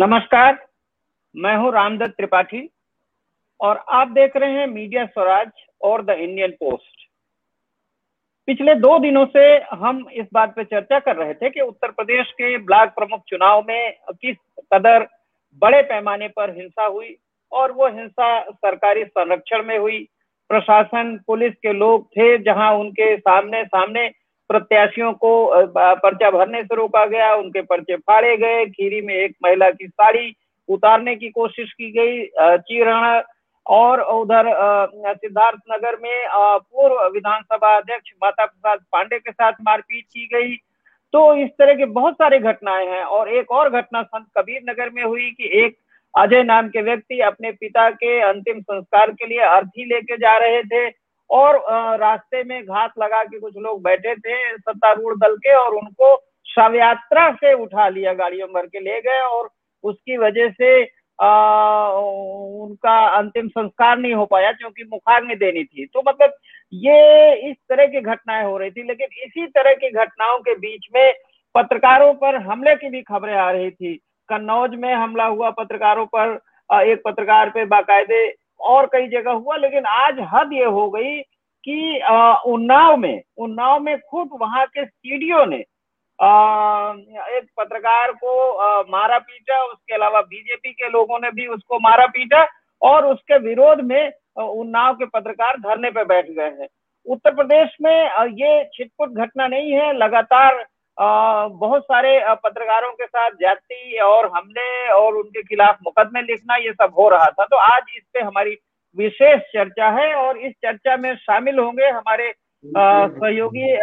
नमस्कार, मैं हूं रामदत्त त्रिपाठी और आप देख रहे हैं मीडिया स्वराज और द इंडियन पोस्ट। पिछले दो दिनों से हम इस बात पर चर्चा कर रहे थे कि उत्तर प्रदेश के ब्लॉक प्रमुख चुनाव में किस कदर बड़े पैमाने पर हिंसा हुई और वो हिंसा सरकारी संरक्षण में हुई। प्रशासन पुलिस के लोग थे, जहां उनके सामने प्रत्याशियों को पर्चा भरने से रोका गया, उनके पर्चे फाड़े गए, खीरी में एक महिला की साड़ी उतारने की कोशिश की गई, चीरहरण, और उधर सिद्धार्थ नगर में पूर्व विधानसभा अध्यक्ष माता प्रसाद पांडे के साथ मारपीट की गई। तो इस तरह के बहुत सारे घटनाएं हैं और एक और घटना संत कबीर नगर में हुई कि एक अजय नाम के व्यक्ति अपने पिता के अंतिम संस्कार के लिए अर्थी लेके जा रहे थे और रास्ते में घात लगा के कुछ लोग बैठे थे सत्तारूढ़ दल के और उनको शव यात्रा से उठा लिया, गाड़ियों भर के ले गए और उसकी वजह से उनका अंतिम संस्कार नहीं हो पाया क्योंकि मुखाग्नि देनी थी। तो मतलब ये इस तरह की घटनाएं हो रही थी, लेकिन इसी तरह की घटनाओं के बीच में पत्रकारों पर हमले की भी खबरें आ रही थी। कन्नौज में हमला हुआ पत्रकारों पर, एक पत्रकार पे बाकायदे, और कई जगह हुआ, लेकिन आज हद ये हो गई कि उन्नाव में खुद वहां के सीडीओ ने एक पत्रकार को मारा पीटा, उसके अलावा बीजेपी के लोगों ने भी उसको मारा पीटा और उसके विरोध में उन्नाव के पत्रकार धरने पर बैठ गए हैं। उत्तर प्रदेश में ये छिटपुट घटना नहीं है, लगातार बहुत सारे पत्रकारों के साथ जाति और हमले और उनके खिलाफ मुकदमे लिखना ये सब हो रहा था। तो आज इस पे हमारी विशेष चर्चा है और इस चर्चा में शामिल होंगे हमारे सहयोगी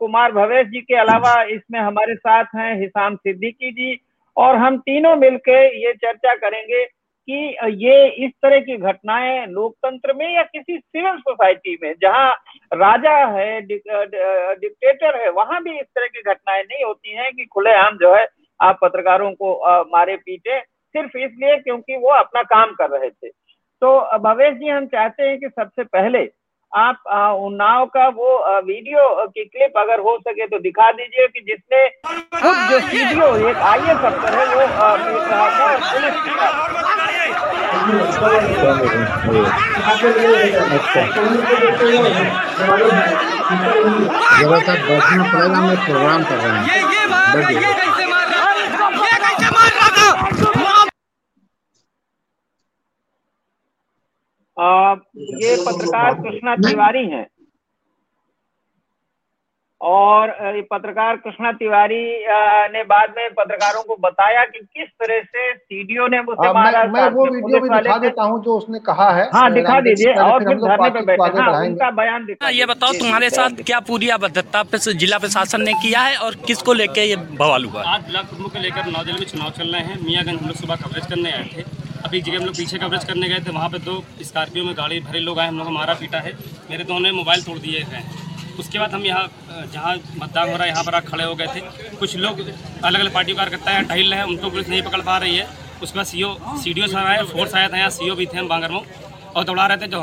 कुमार भवेश जी के अलावा इसमें हमारे साथ हैं हिसाम सिद्दीकी जी, और हम तीनों मिलके ये चर्चा करेंगे कि ये इस तरह की घटनाएं लोकतंत्र में या किसी सिविल सोसाइटी में जहां राजा है, डिक्टेटर है, वहां भी इस तरह की घटनाएं नहीं होती हैं कि खुलेआम जो है आप पत्रकारों को मारे पीटे सिर्फ इसलिए क्योंकि वो अपना काम कर रहे थे। तो भवेश जी, हम चाहते हैं कि सबसे पहले आप उन्नाव का वो वीडियो की क्लिप अगर हो सके तो दिखा दीजिए कि जिसमें खुद जो सीडीओ एक आईएएस अफसर है वो प्रोग्राम कर रहे हैं। ये पत्रकार कृष्णा तिवारी ने बाद में पत्रकारों को बताया कि किस तरह से सीडीओ ने मुझसे मारा। मैं वो वीडियो भी दिखा देता हूं जो उसने कहा है। हाँ, दिखा दीजिए और फिर धरने पे बैठे उनका बयान दिखा। ये बताओ तुम्हारे साथ क्या पूरी अभद्रता जिला प्रशासन ने किया है और किसको लेके ये बवाल हुआ? आज ब्लॉक प्रमुख को लेकर नौ जिले में चुनाव चल रहे हैं। मियागंज हम लोग सुबह कवरेज करने आए थे, अभी जगह हम लोग पीछे कवरेज करने गए थे, वहाँ पे दो स्कॉर्पियो में गाड़ी भरे लोग आए, हम लोग मारा पीटा है, मेरे दोनों मोबाइल तोड़ दिए गए हैं। उसके बाद हम यहाँ जहाँ मतदान हो रहा है यहाँ पर खड़े हो गए थे। कुछ लोग अलग अलग पार्टी कार्यकर्ता हैं, ढील रहे हैं, उनको पुलिस नहीं पकड़ पा रही है। उसके बाद सीडीओ साहब आए, फोर्स आया था, यहाँ सीओ भी थे, हम बांगरमो और दौड़ा रहे थे, जो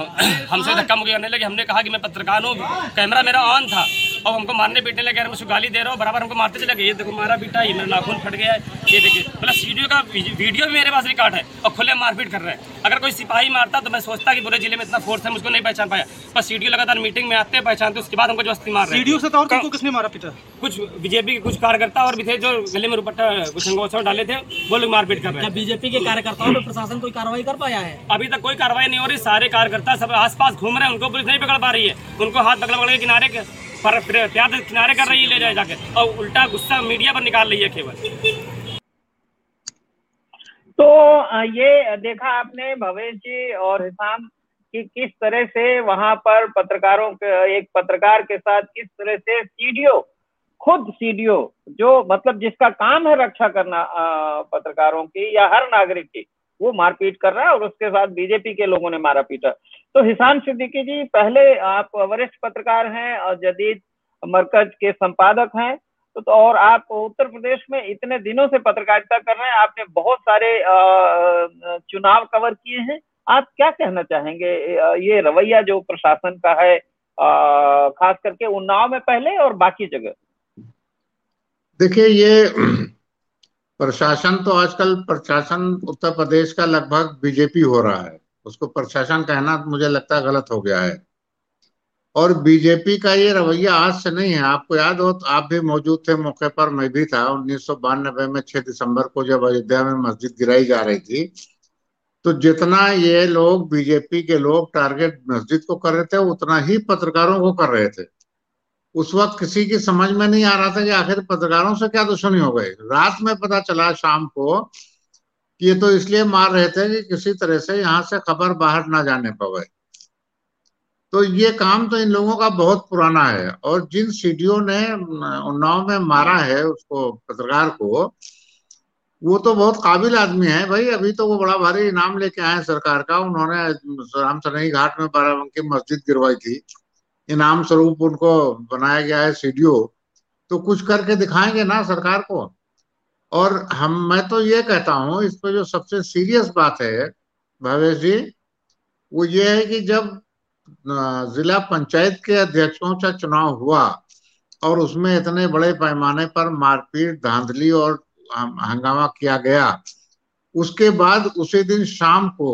हमसे धक्का मुक्की करने लगे। हमने कहा कि मैं पत्रकार हूँ, कैमरा मेरा ऑन था और हमको मारने पीटने लगे, मुझे गाली दे रहे हो, बराबर हमको मारते चले गए। ये देखो मारा पीटा, ये मेरा नाखून फट गया है, ये देखिए, मतलब सीडीओ का वीडियो भी मेरे पास रिकॉर्ड है और खुले मारपीट कर रहे हैं। अगर कोई सिपाही मारता तो मैं सोचता कि पूरे जिले में इतना फोर्स है, मुझको नहीं पहचान पाया, पर सीडीओ लगातार मीटिंग में आते हैं, पहचानते, उसके बाद हमको जबरदस्ती मार रहे हैं। सीडीओ से तो किसने मारा पीटा? कुछ बीजेपी के कुछ कार्यकर्ता और भी थे जो गले में रुपट्टा कुछ हंगोचा डाले थे, वो लोग मारपीट कर रहे हैं। बीजेपी के कार्यकर्ताओं पर प्रशासन कोई कार्रवाई कर पाया है? अभी तक कोई कार्रवाई नहीं हो रही, सारे कार्यकर्ता सब आसपास घूम रहे हैं, उनको पुलिस नहीं पकड़ पा रही है, उनको हाथ पकड़ पकड़ के किनारे पर प्यार किनारे कर रही है ले जाए जाके, और उल्टा गुस्सा मीडिया पर निकाल रही है केवल। तो ये देखा आपने भवेश जी और हिसाम कि किस तरह से वहां पर पत्रकारों के, एक पत्रकार के साथ किस तरह से खुद सीडीओ जो मतलब जिसका काम है रक्षा करना पत्रकारों की या हर नागरिक की, वो मारपीट कर रहा है और उसके साथ बीजेपी के लोगों ने मारा पीटा। तो हिसाम सिद्दीकी जी, पहले आप वरिष्ठ पत्रकार हैं और जदीद मरकज के संपादक हैं, तो और आप उत्तर प्रदेश में इतने दिनों से पत्रकारिता कर रहे हैं, आपने बहुत सारे चुनाव कवर किए हैं, आप क्या कहना चाहेंगे ये रवैया जो प्रशासन का है खास करके उन्नाव में पहले और बाकी जगह? देखिए, ये प्रशासन तो आजकल प्रशासन उत्तर प्रदेश का लगभग बीजेपी हो रहा है, उसको प्रशासन कहना मुझे लगता है गलत हो गया है। और बीजेपी का ये रवैया आज से नहीं है, आपको याद हो तो आप भी मौजूद थे मौके पर, मैं भी था। 1992 में 6 दिसंबर को जब अयोध्या में मस्जिद गिराई जा रही थी तो जितना ये लोग बीजेपी के लोग टारगेट मस्जिद को कर रहे थे उतना ही पत्रकारों को कर रहे थे। उस वक्त किसी की समझ में नहीं आ रहा था कि आखिर पत्रकारों से क्या दुश्मनी हो गई। रात में पता चला शाम को कि ये तो इसलिए मार रहे थे कि किसी तरह से यहाँ से खबर बाहर ना जाने पावे। तो ये काम तो इन लोगों का बहुत पुराना है। और जिन सीडीओ ने उन्नाव में मारा है उसको पत्रकार को, वो तो बहुत काबिल आदमी है भाई। अभी तो वो बड़ा भारी इनाम लेके आए सरकार का, उन्होंने राम सराय घाट में बाराबंकी मस्जिद गिरवाई थी, इनाम स्वरूप उनको बनाया गया है सीडीओ। तो कुछ करके दिखाएंगे ना सरकार को। और मैं तो ये कहता हूँ इस पर जो सबसे सीरियस बात है भवेश जी, वो ये है कि जब जिला पंचायत के अध्यक्षों का चुनाव हुआ और उसमें इतने बड़े पैमाने पर मारपीट धांधली और हंगामा किया गया, उसके बाद उसी दिन शाम को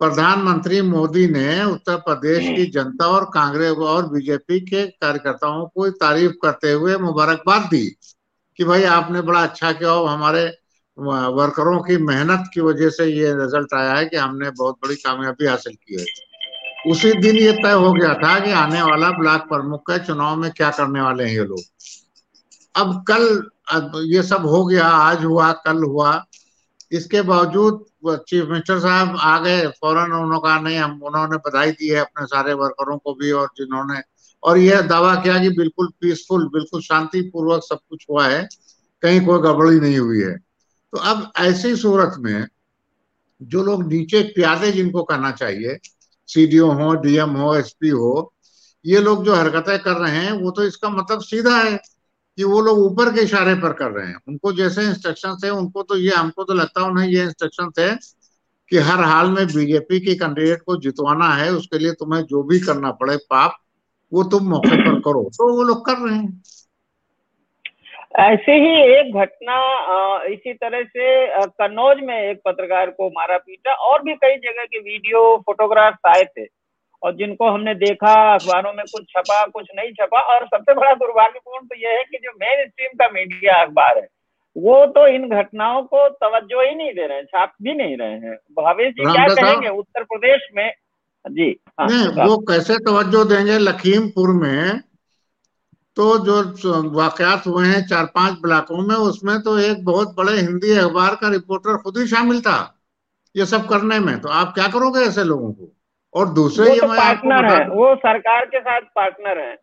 प्रधानमंत्री मोदी ने उत्तर प्रदेश की जनता और कांग्रेस और बीजेपी के कार्यकर्ताओं को तारीफ करते हुए मुबारकबाद दी कि भाई आपने बड़ा अच्छा किया, हमारे वर्करों की मेहनत की वजह से ये रिजल्ट आया है कि हमने बहुत बड़ी कामयाबी हासिल की है। उसी दिन ये तय हो गया था कि आने वाला ब्लॉक प्रमुख का चुनाव में क्या करने वाले हैं ये लोग। अब कल ये सब हो गया, आज हुआ कल हुआ, इसके बावजूद चीफ मिनिस्टर साहब आ गए फौरन, उन्होंने कहा नहीं हम, उन्होंने बधाई दी है अपने सारे वर्करों को भी और जिन्होंने, और यह दावा किया कि बिल्कुल पीसफुल बिल्कुल शांतिपूर्वक सब कुछ हुआ है, कहीं कोई गड़बड़ी नहीं हुई है। तो अब ऐसी सूरत में जो लोग नीचे प्यादे जिनको कहना चाहिए सीडीओ हो डीएम हो एसपी हो, ये लोग जो हरकतें कर रहे हैं वो तो इसका मतलब सीधा है कि वो लोग ऊपर के इशारे पर कर रहे हैं। उनको जैसे इंस्ट्रक्शन थे उनको तो ये, हमको तो लगता है उन्हें ये इंस्ट्रक्शन थे कि हर हाल में बीजेपी के कैंडिडेट को जितवाना है, उसके लिए तुम्हें जो भी करना पड़े पाप वो तुम मौके पर करो, तो वो लोग कर रहे हैं। ऐसे ही एक घटना इसी तरह से कन्नौज में एक पत्रकार को मारा पीटा, और भी कई जगह के वीडियो फोटोग्राफ आए थे और जिनको हमने देखा, अखबारों में कुछ छपा कुछ नहीं छपा। और सबसे बड़ा दुर्भाग्यपूर्ण तो यह है कि जो मेन स्ट्रीम का मीडिया अखबार है वो तो इन घटनाओं को तवज्जो ही नहीं दे रहे हैं, छाप भी नहीं रहे हैं। भवेश जी क्या कहेंगे उत्तर प्रदेश में? जी हाँ, वो कैसे तवज्जो देंगे? लखीमपुर में तो जो वाकयात हुए हैं 4-5 ब्लॉकों में, उसमें तो एक बहुत बड़े हिंदी अखबार का रिपोर्टर खुद ही शामिल था ये सब करने में। तो आप क्या करोगे ऐसे लोगों को? और दूसरे ये तो पार्टनर है, वो सरकार के साथ पार्टनर है।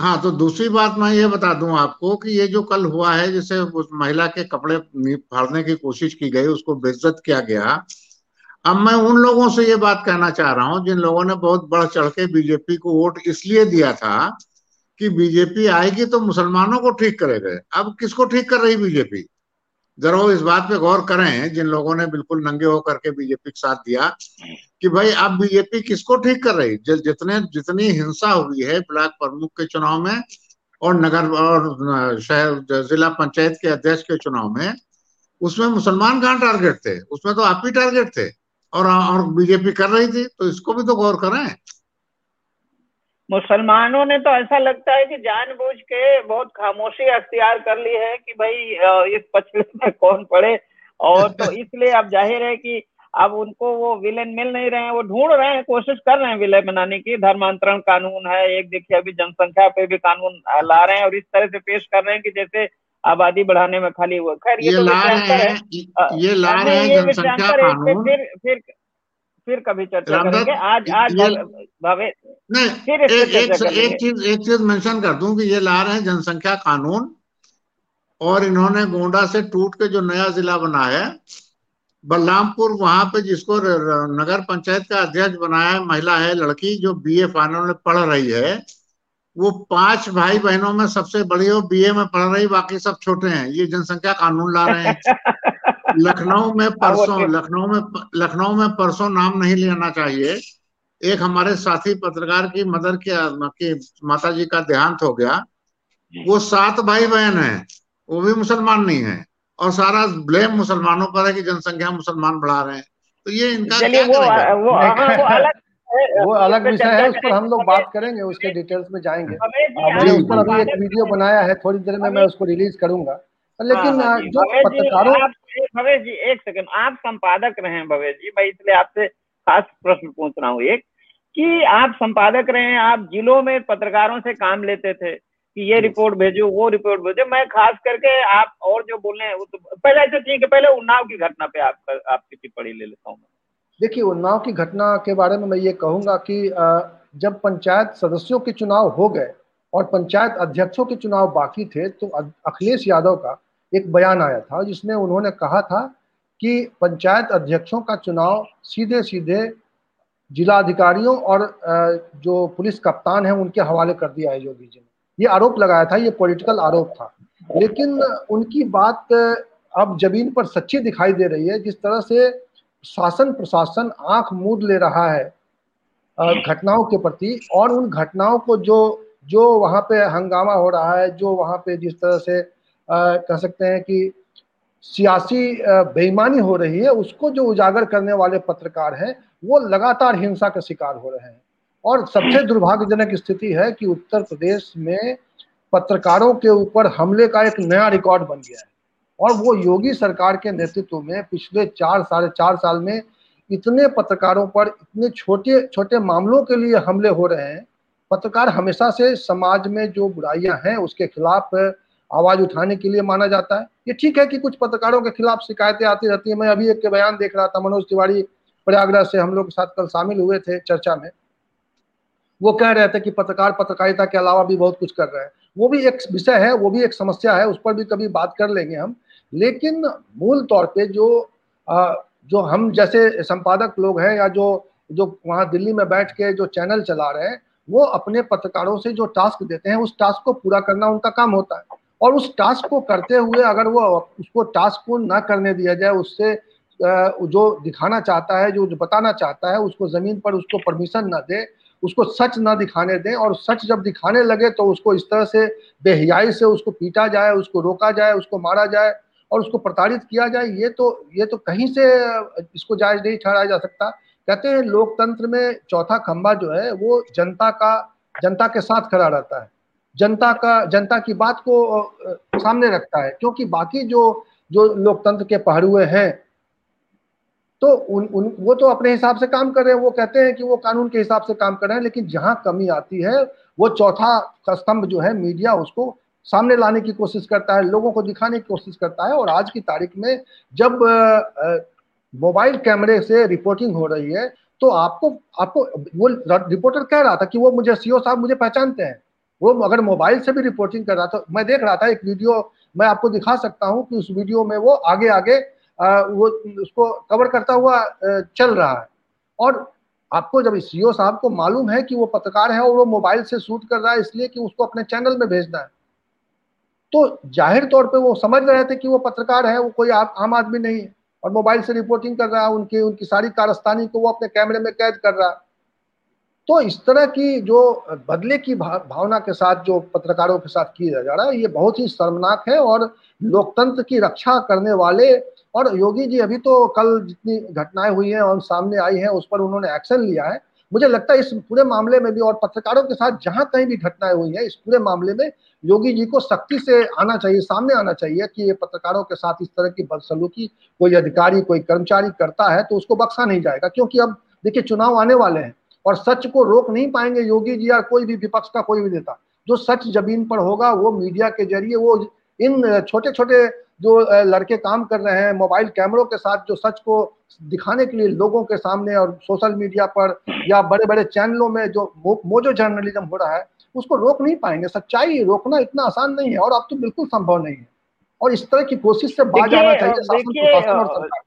हाँ, तो दूसरी बात मैं ये बता दूं आपको कि ये जो कल हुआ है, जैसे उस महिला के कपड़े फाड़ने की कोशिश की गई, उसको बेइज्जत किया गया। अब मैं उन लोगों से ये बात कहना चाह रहा हूँ जिन लोगों ने बहुत बढ़ चढ़ के बीजेपी को वोट इसलिए दिया था कि बीजेपी आएगी तो मुसलमानों को ठीक करेगा। अब किसको ठीक कर रही बीजेपी? जरा इस बात पे गौर करें जिन लोगों ने बिल्कुल नंगे होकर के बीजेपी के साथ दिया कि भाई अब बीजेपी किसको ठीक कर रही? जितनी हिंसा हुई है ब्लॉक प्रमुख के चुनाव में और नगर और शहर जिला पंचायत के अध्यक्ष के चुनाव में, उसमें मुसलमान कहाँ टारगेट थे? उसमें तो आप ही टारगेट थे और बीजेपी कर रही थी, तो इसको भी तो गौर करें। मुसलमानों ने तो ऐसा लगता है कि जानबूझ के बहुत खामोशी अख्तियार कर ली है कि भाई इस पचड़े में कौन पड़े, और तो इसलिए अब जाहिर है कि अब उनको वो विलेन मिल नहीं रहे हैं, वो ढूंढ रहे हैं, कोशिश कर रहे हैं विलेन बनाने की। धर्मांतरण कानून है एक, देखिए अभी जनसंख्या पे भी कानून ला रहे हैं और इस तरह से पेश कर रहे हैं कि जैसे आबादी बढ़ाने में खाली हुआ। खैर ये तो फिर कभी चर्चा करेंगे। आज नहीं, फिर एक चीज मेंशन कर दूं कि ये ला रहे हैं जनसंख्या कानून, और इन्होंने गोंडा से टूट के जो नया जिला बना है बलरामपुर, वहां पे जिसको नगर पंचायत का अध्यक्ष बनाया है, महिला है लड़की जो बीए फाइनल में पढ़ रही है, वो 5 भाई बहनों में सबसे बड़ी हो, बीए में पढ़ रही, बाकी सब छोटे हैं। ये जनसंख्या कानून ला रहे हैं। लखनऊ में परसों नाम नहीं लेना चाहिए, एक हमारे साथी पत्रकार की मदर के माताजी का देहांत हो गया, वो 7 भाई बहन हैं, वो भी मुसलमान नहीं हैं और सारा ब्लेम मुसलमानों पर है कि जनसंख्या मुसलमान बढ़ा रहे हैं। तो ये इनका वो अलग विषय है, उस पर हम लोग बात करेंगे, उसके डिटेल्स में जाएंगे। हमने उस पर अभी एक वीडियो बनाया है, थोड़ी देर में मैं उसको रिलीज करूंगा। लेकिन जो पत्रकारों, भवेश जी एक सेकंड, आप संपादक रहे हैं भवेश जी, मैं इसलिए आपसे खास प्रश्न पूछ रहा हूँ एक, कि आप संपादक रहे हैं, आप जिलों में पत्रकारों से काम लेते थे कि ये रिपोर्ट भेजो वो रिपोर्ट भेजो। मैं खास करके आप और जो बोल रहे हैं वो तो पहले ऐसे ठीक है, पहले उन्नाव की घटना पे आपकी टिप्पणी ले लेता हूँ। देखिए, उन्नाव की घटना के बारे में मैं ये कहूँगा कि जब पंचायत सदस्यों के चुनाव हो गए और पंचायत अध्यक्षों के चुनाव बाकी थे तो अखिलेश यादव का एक बयान आया था जिसमें उन्होंने कहा था कि पंचायत अध्यक्षों का चुनाव सीधे सीधे जिलाधिकारियों और जो पुलिस कप्तान हैं उनके हवाले कर दिया है योगी जी ने। ये आरोप लगाया था, ये पॉलिटिकल आरोप था। लेकिन उनकी बात अब जमीन पर सच्ची दिखाई दे रही है। जिस तरह से शासन प्रशासन आंख मूंद ले रहा है घटनाओं के प्रति, और उन घटनाओं को जो वहाँ पे हंगामा हो रहा है, जो वहाँ पे जिस तरह से कह सकते हैं कि सियासी बेईमानी हो रही है, उसको जो उजागर करने वाले पत्रकार हैं वो लगातार हिंसा का शिकार हो रहे हैं। और सबसे दुर्भाग्यजनक स्थिति है कि उत्तर प्रदेश में पत्रकारों के ऊपर हमले का एक नया रिकॉर्ड बन गया है, और वो योगी सरकार के नेतृत्व में पिछले 4 साल में इतने पत्रकारों पर इतने छोटे छोटे मामलों के लिए हमले हो रहे हैं। पत्रकार हमेशा से समाज में जो बुराइयां हैं उसके खिलाफ आवाज उठाने के लिए माना जाता है। ये ठीक है कि कुछ पत्रकारों के खिलाफ शिकायतें आती रहती हैं। मैं अभी एक के बयान देख रहा था, मनोज तिवारी प्रयागराज से हम लोग के साथ कल शामिल हुए थे चर्चा में। वो कह रहे थे कि पत्रकार पत्रकारिता के अलावा भी बहुत कुछ कर रहे हैं। वो भी एक विषय है, वो भी एक समस्या है, उस पर भी कभी बात कर लेंगे हम। लेकिन मूल तौर पर जो हम जैसे संपादक लोग हैं या जो वहाँ दिल्ली में बैठ के जो चैनल चला रहे हैं, वो अपने पत्रकारों से जो टास्क देते हैं उस टास्क को पूरा करना उनका काम होता है। और उस टास्क को करते हुए अगर वो उसको टास्क को ना करने दिया जाए, उससे जो दिखाना चाहता है, जो बताना चाहता है उसको ज़मीन पर उसको परमिशन ना दे, उसको सच ना दिखाने दें, और सच जब दिखाने लगे तो उसको इस तरह से बेहयाई से उसको पीटा जाए, उसको रोका जाए, उसको मारा जाए और उसको प्रताड़ित किया जाए, ये तो कहीं से इसको जायज़ नहीं ठहराया जा सकता। कहते हैं लोकतंत्र में चौथा खंभा जो है वो जनता के साथ खड़ा रहता है, जनता की बात को सामने रखता है, क्योंकि बाकी जो लोकतंत्र के पहरुए हैं तो वो तो अपने हिसाब से काम कर रहे हैं। वो कहते हैं कि वो कानून के हिसाब से काम कर रहे हैं, लेकिन जहां कमी आती है वो चौथा स्तंभ जो है मीडिया उसको सामने लाने की कोशिश करता है, लोगों को दिखाने की कोशिश करता है। और आज की तारीख में जब मोबाइल कैमरे से रिपोर्टिंग हो रही है तो आपको वो रिपोर्टर कह रहा था कि वो मुझे सीओ साहब मुझे पहचानते हैं, वो अगर मोबाइल से भी रिपोर्टिंग कर रहा था। मैं देख रहा था एक वीडियो, मैं आपको दिखा सकता हूं कि उस वीडियो में वो आगे वो उसको कवर करता हुआ चल रहा है। और आपको जब सीओ साहब को मालूम है कि वो पत्रकार है और वो मोबाइल से शूट कर रहा है इसलिए कि उसको अपने चैनल में भेजना है, तो जाहिर तौर पर वो समझ रहे थे कि वो पत्रकार है, वो कोई आम आदमी नहीं है और मोबाइल से रिपोर्टिंग कर रहा है। उनकी सारी कारस्तानी को वो अपने कैमरे में कैद कर रहा है। तो इस तरह की जो बदले की भावना के साथ जो पत्रकारों के साथ किया जा रहा है ये बहुत ही शर्मनाक है। और लोकतंत्र की रक्षा करने वाले, और योगी जी अभी तो कल जितनी घटनाएं हुई हैं और सामने आई हैं उस पर उन्होंने एक्शन लिया है, मुझे लगता है इस पूरे मामले में भी, और पत्रकारों के साथ जहाँ कहीं भी घटनाएं हुई हैं इस पूरे मामले में योगी जी को सख्ती से आना चाहिए, सामने आना चाहिए कि ये पत्रकारों के साथ इस तरह की बदसलूकी कोई अधिकारी कोई कर्मचारी करता है तो उसको बख्शा नहीं जाएगा। क्योंकि अब देखिए चुनाव आने वाले हैं और सच को रोक नहीं पाएंगे योगी जी या कोई भी विपक्ष का कोई भी नेता। जो सच जमीन पर होगा वो मीडिया के जरिए, वो इन छोटे छोटे जो लड़के काम कर रहे हैं मोबाइल कैमरों के साथ जो सच को दिखाने के लिए लोगों के सामने और सोशल मीडिया पर या बड़े बड़े चैनलों में जो मोजो जर्नलिज्म हो रहा है उसको रोक नहीं पाएंगे। सच्चाई रोकना इतना आसान नहीं है और अब तो बिल्कुल संभव नहीं है, और इस तरह की कोशिश से बाहर जाना चाहिए शासन प्रशासन और सरकार।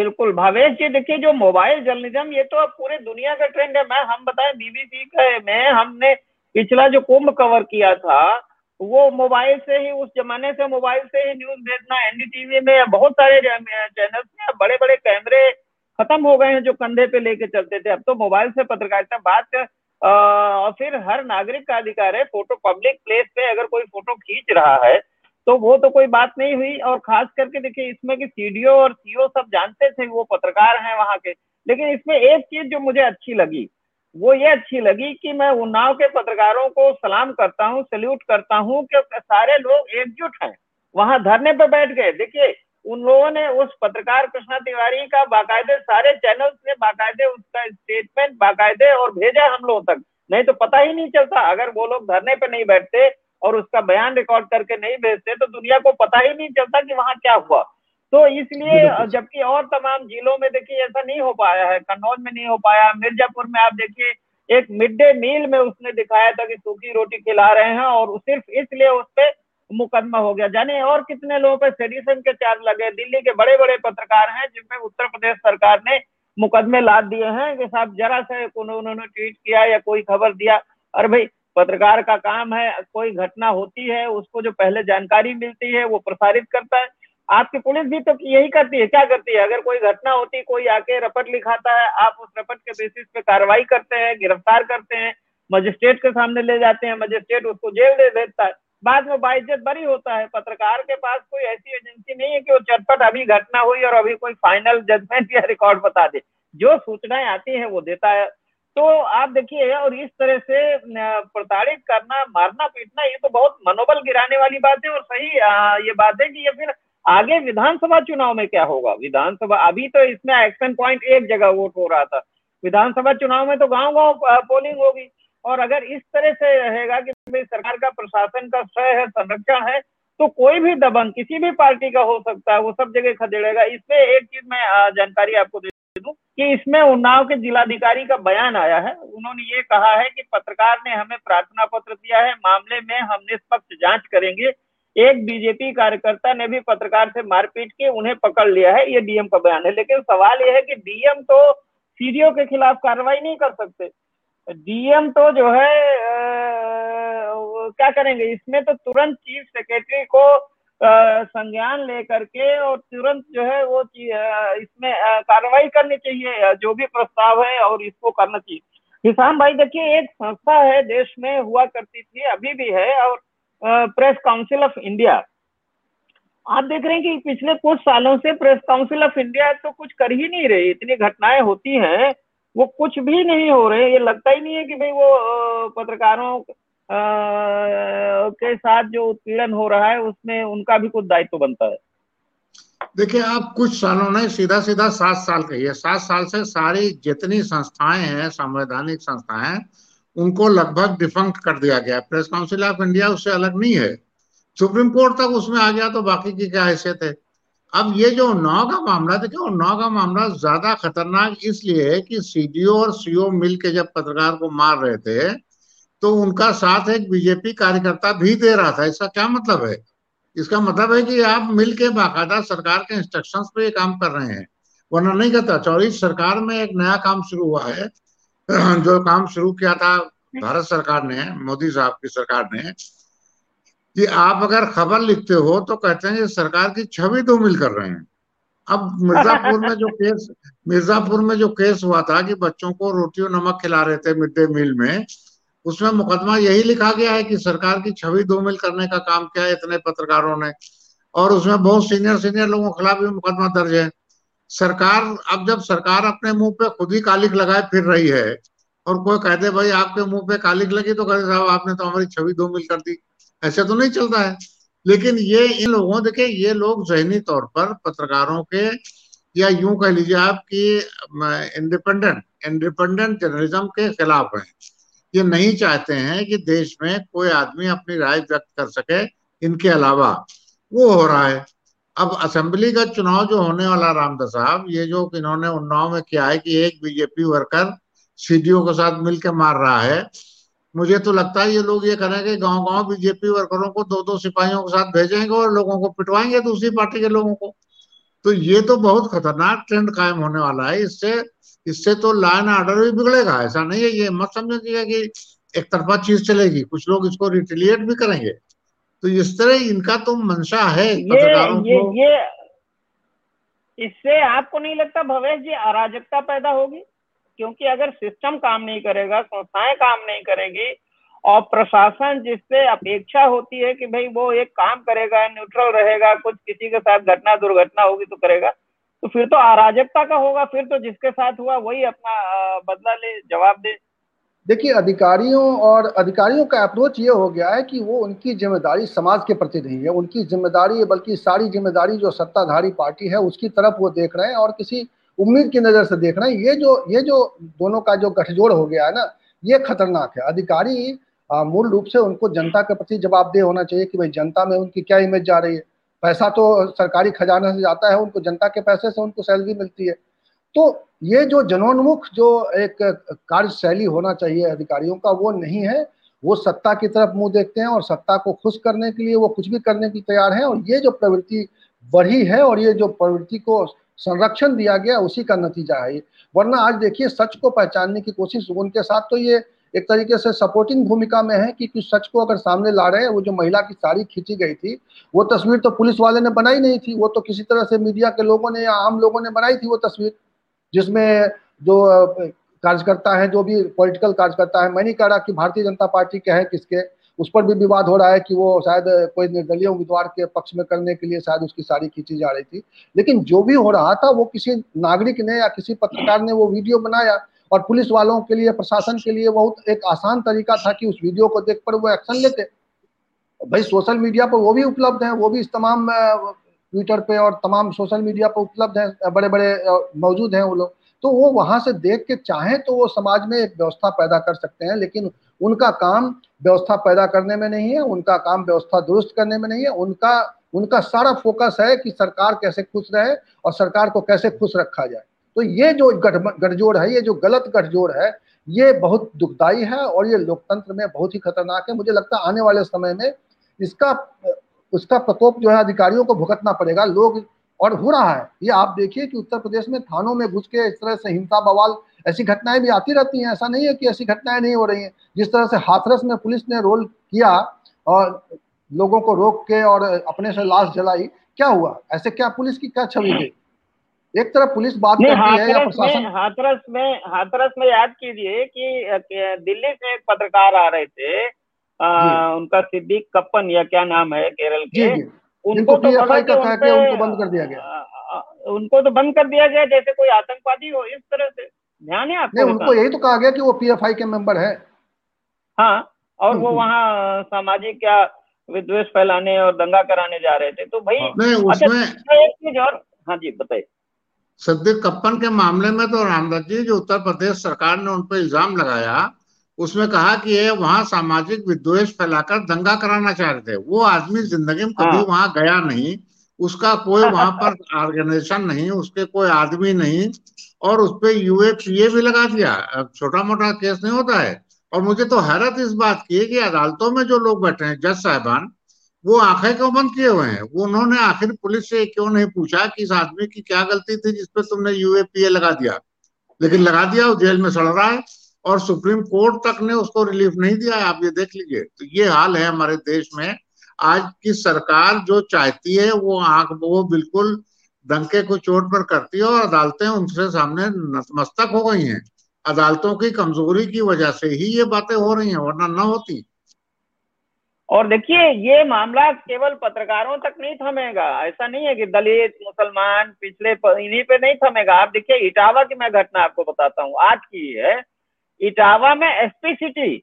बिल्कुल भवेश जी, देखिए जो मोबाइल जर्नलिज्म ये तो अब पूरे दुनिया का ट्रेंड है। मैं हम बताएं बीबीसी के में हमने पिछला जो कुंभ कवर किया था वो मोबाइल से ही, उस जमाने से मोबाइल से ही न्यूज भेजना। एनडीटीवी में बहुत सारे चैनल्स में बड़े बड़े कैमरे खत्म हो गए हैं जो कंधे पे लेके चलते थे, अब तो मोबाइल से पत्रकारिता और फिर हर नागरिक का अधिकार है, फोटो पब्लिक प्लेस पे अगर कोई फोटो खींच रहा है तो वो तो कोई बात नहीं हुई। और खास करके देखिए इसमें कि सीडीओ और सीओ सब जानते थे, वो पत्रकार हैं वहाँ के। लेकिन इसमें एक चीज जो मुझे अच्छी लगी वो ये अच्छी लगी कि मैं उन्नाव के पत्रकारों को सलाम करता हूँ, सल्यूट करता हूँ कि सारे लोग एकजुट हैं, वहाँ धरने पे बैठ गए। देखिए उन लोगों ने उस पत्रकार कृष्णा तिवारी का बाकायदे सारे चैनल ने बाकायदे उसका स्टेटमेंट बाकायदे और भेजा हम लोगों तक, नहीं तो पता ही नहीं चलता। अगर वो लोग धरने पे नहीं बैठते और उसका बयान रिकॉर्ड करके नहीं भेजते तो दुनिया को पता ही नहीं चलता कि वहाँ क्या हुआ। तो इसलिए जबकि और तमाम जिलों में देखिए ऐसा नहीं हो पाया है, कन्नौज में नहीं हो पाया, मिर्जापुर में आप देखिए एक मिड डे मील में उसने दिखाया था कि सूखी रोटी खिला रहे हैं और सिर्फ इसलिए उस पर मुकदमा हो गया। जाने और कितने लोगों पर सेडिशन के चार्ज लगे। दिल्ली के बड़े बड़े पत्रकार हैं जिनमें उत्तर प्रदेश सरकार ने मुकदमे लाद दिए हैं कि साहब जरा सा उन्होंने ट्वीट किया या कोई खबर दिया। अरे भाई पत्रकार का काम है, कोई घटना होती है उसको जो पहले जानकारी मिलती है वो प्रसारित करता है। आपकी पुलिस भी तो यही करती है, क्या करती है? अगर कोई घटना होती है कोई आके रपट लिखाता है, आप उस रपट के बेसिस पे कार्रवाई करते हैं, गिरफ्तार करते हैं, मजिस्ट्रेट के सामने ले जाते हैं, मजिस्ट्रेट उसको जेल दे देता है, बाद में बाइज्जत बरी होता है। पत्रकार के पास कोई ऐसी एजेंसी नहीं है कि वो चटपट अभी घटना हुई और अभी कोई फाइनल जजमेंट या रिकॉर्ड बता दे, जो सूचनाएं आती है वो देता है। तो आप देखिए और इस तरह से प्रताड़ित करना, मारना पीटना, ये तो बहुत मनोबल गिराने वाली बात है। और सही ये बात है कि ये फिर आगे विधानसभा चुनाव में क्या होगा। विधानसभा अभी तो इसमें एक्शन पॉइंट एक जगह वोट हो रहा था, विधानसभा चुनाव में तो गांव-गांव पोलिंग होगी। और अगर इस तरह से रहेगा कि सरकार का प्रशासन का श्रेय है, संरक्षण है, तो कोई भी दबंग किसी भी पार्टी का हो सकता है, वो सब जगह खदेड़ेगा। इसमें एक चीज मैं जानकारी आपको दे दूं कि इसमें उन्नाव के जिलाधिकारी का बयान आया है। उन्होंने ये कहा है कि पत्रकार ने हमें प्रार्थना पत्र दिया है, मामले में हम निष्पक्ष जांच करेंगे। एक बीजेपी कार्यकर्ता ने भी पत्रकार से मारपीट की, उन्हें पकड़ लिया है। ये डीएम का बयान है। लेकिन सवाल यह है कि डीएम तो सीडीओ के खिलाफ कार्रवाई नहीं कर सकते, डीएम तो जो है क्या करेंगे? इसमें तो तुरंत चीफ सेक्रेटरी को संज्ञान लेकर के और तुरंत जो है वो इसमें कार्रवाई करनी चाहिए, जो भी प्रस्ताव है और इसको करना चाहिए। हिसाम भाई देखिए एक संस्था है देश में, हुआ करती थी, अभी भी है, और प्रेस काउंसिल ऑफ इंडिया। आप देख रहे हैं कि पिछले कुछ सालों से प्रेस काउंसिल ऑफ इंडिया तो कुछ कर ही नहीं रही। इतनी घटनाएं होती हैं वो कुछ भी नहीं हो रहे। ये लगता ही नहीं है कि भाई वो पत्रकारों के साथ जो उत्पीड़न हो रहा है उसमें उनका भी कुछ दायित्व बनता है। देखिए आप कुछ सालों ने सीधा सीधा 7 साल कहिए, 7 साल से सारी जितनी संस्थाएं हैं, संवैधानिक संस्थाएं, उनको लगभग डिफंक्ट कर दिया गया। प्रेस काउंसिल ऑफ इंडिया उससे अलग नहीं है, सुप्रीम कोर्ट तक उसमें आ गया तो बाकी की क्या हैसियत है। अब ये जो उन्नाव का मामला था, देखिए उन्नाव का मामला ज्यादा खतरनाक इसलिए है कि सीडीओ और सीओ मिल के जब पत्रकार को मार रहे थे तो उनका साथ एक बीजेपी कार्यकर्ता भी दे रहा था। इसका क्या मतलब है? इसका मतलब है कि आप मिल के बाकायदा सरकार के इंस्ट्रक्शंस पे ये काम कर रहे हैं, वरना नहीं करता। 24 सरकार में एक नया काम शुरू हुआ है, जो काम शुरू किया था भारत सरकार ने, मोदी साहब की सरकार ने, कि आप अगर खबर लिखते हो तो कहते हैं सरकार की छवि धूमिल कर रहे हैं। अब मिर्जापुर में जो केस हुआ था कि बच्चों को रोटी और नमक खिला रहे थे मिड डे मील में, उसमें मुकदमा यही लिखा गया है कि सरकार की छवि धूमिल करने का काम किया है इतने पत्रकारों ने, और उसमें बहुत सीनियर लोगों के खिलाफ भी मुकदमा दर्ज है। सरकार, अब जब सरकार अपने मुंह पे खुद ही कालिख लगाए फिर रही है और कोई कहते भाई आपके मुंह पे कालिख लगी तो कहते साहब आपने तो हमारी छवि धूमिल कर दी, ऐसे तो नहीं चलता है। लेकिन ये इन लोगों, देखिये ये लोग जहनी तौर पर पत्रकारों के, या यूं कह लीजिए आपकी इंडिपेंडेंट जर्नलिज्म के खिलाफ है। ये नहीं चाहते हैं कि देश में कोई आदमी अपनी राय व्यक्त कर सके, इनके अलावा वो हो रहा है। अब असेंबली का चुनाव जो होने वाला, रामदत्त साहब, ये जो इन्होंने उन्नाव में किया है कि एक बीजेपी वर्कर सीडीओ के साथ मिलकर मार रहा है, मुझे तो लगता है ये लोग ये करेंगे गांव-गांव बीजेपी वर्करों को 2-2 सिपाहियों के साथ भेजेंगे और लोगों को पिटवाएंगे दूसरी पार्टी के लोगों को। तो ये तो बहुत खतरनाक ट्रेंड कायम होने वाला है। इससे तो लॉ एंड ऑर्डर भी बिगड़ेगा। ऐसा नहीं है, ये मत समझिएगा कि एक तरफा चीज चलेगी, कुछ लोग इसको रिटेलिएट भी करेंगे। तो इस तरह इनका तो मंशा है पत्रकारों को। इससे आपको नहीं लगता भवेश जी अराजकता पैदा होगी? क्योंकि अगर सिस्टम काम नहीं करेगा, संस्थाएं काम नहीं करेगी और प्रशासन जिससे अपेक्षा होती है कि भाई वो एक काम करेगा, न्यूट्रल रहेगा, कुछ किसी के साथ घटना दुर्घटना होगी तो करेगा, तो फिर तो अराजकता का होगा, फिर तो जिसके साथ हुआ वही अपना बदला ले, जवाब दे। देखिए अधिकारियों का अप्रोच ये हो गया है कि वो उनकी जिम्मेदारी समाज के प्रति नहीं है, उनकी जिम्मेदारी बल्कि सारी जिम्मेदारी जो सत्ताधारी पार्टी है उसकी तरफ वो देख रहे हैं और किसी उम्मीद की नज़र से देख रहे हैं। ये जो दोनों का जो गठजोड़ हो गया है ना, ये खतरनाक है। अधिकारी मूल रूप से उनको जनता के प्रति जवाबदेह होना चाहिए कि भाई जनता में उनकी क्या इमेज जा रही है। पैसा तो सरकारी खजाना से जाता है, उनको जनता के पैसे से उनको सैलरी मिलती है, तो ये जो जनोन्मुख जो एक कार्यशैली होना चाहिए अधिकारियों का वो नहीं है। वो सत्ता की तरफ मुंह देखते हैं और सत्ता को खुश करने के लिए वो कुछ भी करने के लिए तैयार हैं, और ये जो प्रवृत्ति बढ़ी है और ये जो प्रवृत्ति को संरक्षण दिया गया उसी का नतीजा है। वरना आज देखिए सच को पहचानने की कोशिश उनके साथ, तो ये एक तरीके से सपोर्टिंग भूमिका में है कि कुछ सच को अगर सामने ला रहे हैं। वो जो महिला की साड़ी खींची गई थी वो तस्वीर तो पुलिस वाले ने बनाई नहीं थी, वो तो किसी तरह से मीडिया के लोगों ने या आम लोगों ने बनाई थी वो तस्वीर, जिसमें जो कार्यकर्ता है, जो भी पॉलिटिकल कार्यकर्ता है, मैं नहीं कह रहा कि भारतीय जनता पार्टी के है किसके, उस पर भी विवाद हो रहा है कि वो शायद कोई निर्दलीय उम्मीदवार के पक्ष में करने के लिए शायद उसकी साड़ी खींची जा रही थी। लेकिन जो भी हो रहा था वो किसी नागरिक ने या किसी पत्रकार ने वो वीडियो बनाया, और पुलिस वालों के लिए प्रशासन के लिए बहुत एक आसान तरीका था कि उस वीडियो को देख कर वो एक्शन लेते। भाई सोशल मीडिया पर वो भी उपलब्ध है, वो भी इस तमाम ट्विटर पे और तमाम सोशल मीडिया पर उपलब्ध हैं, बड़े बड़े मौजूद हैं वो लोग, तो वो वहाँ से देख के चाहें तो वो समाज में एक व्यवस्था पैदा कर सकते हैं। लेकिन उनका काम व्यवस्था पैदा करने में नहीं है, उनका काम व्यवस्था दुरुस्त करने में नहीं है, उनका सारा फोकस है कि सरकार कैसे खुश रहे और सरकार को कैसे खुश रखा जाए। तो ये जो गठजोड़ है, ये जो गलत गठजोड़ है, ये बहुत दुखदायी है और ये लोकतंत्र में बहुत ही खतरनाक है। मुझे लगता है आने वाले समय में उसका प्रकोप जो है अधिकारियों को भुगतना पड़ेगा। लोग और हो रहा है ये, आप देखिए कि उत्तर प्रदेश में थानों में घुस के इस तरह से हिंसा बवाल, ऐसी घटनाएं भी आती रहती हैं। ऐसा नहीं है कि ऐसी घटनाएं नहीं हो रही हैं। जिस तरह से हाथरस में पुलिस ने रोल किया और लोगों को रोक के और अपने से लाश जलाई, क्या हुआ? ऐसे क्या पुलिस की क्या छवि गई? एक तरफ पुलिस बात करती है या प्रशासन? हाथरस में याद कीजिए कि दिल्ली से एक पत्रकार आ रहे थे, उनका सिद्दीक कप्पन या क्या नाम है केरल के, उनको तो बंद कर दिया गया जैसे कोई आतंकवादी हो। इस तरह से ध्यान है आपको? उनको यही तो कहा गया कि वो पीएफआई के मेंबर है। हाँ, और वो वहाँ सामाजिक क्या विद्वेष फैलाने और दंगा कराने जा रहे थे। तो भाई एक चीज और, हाँ जी बताइए। सिद्दीक कप्पन के मामले में तो रामदत्त जी, जो उत्तर प्रदेश सरकार ने उन पर इल्जाम लगाया, उसमें कहा कि ये वहाँ सामाजिक विद्वेष फैलाकर दंगा कराना चाह रहे थे। वो आदमी जिंदगी में कभी वहाँ गया नहीं, उसका कोई वहाँ पर ऑर्गेनाइजेशन नहीं, उसके कोई आदमी नहीं, और उस पर यूएपीए भी लगा दिया। छोटा मोटा केस नहीं होता है। और मुझे तो हैरत इस बात की है कि अदालतों में जो लोग बैठे हैं, जज साहबान, वो आंखें क्यों बंद किए हुए हैं? वो उन्होंने आखिर पुलिस से क्यों नहीं पूछा कि इस आदमी की क्या गलती थी जिसपे तुमने यूएपीए लगा दिया? लेकिन लगा दिया, वो जेल में सड़ रहा है, और सुप्रीम कोर्ट तक ने उसको रिलीफ नहीं दिया है। आप ये देख लीजिए। तो ये हाल है हमारे देश में। आज की सरकार जो चाहती है वो बिल्कुल डंके को चोट पर करती है, और अदालतें उनसे सामने नतमस्तक हो गई हैं। अदालतों की कमजोरी की वजह से ही ये बातें हो रही हैं, वरना न होती। और देखिए ये मामला केवल पत्रकारों तक नहीं थमेगा। ऐसा नहीं है कि दलित मुसलमान पिछले इन्हीं पे नहीं थमेगा। आप देखिए इटावा की मैं घटना आपको बताता हूँ, आज की है। इटावा में एसपी सिटी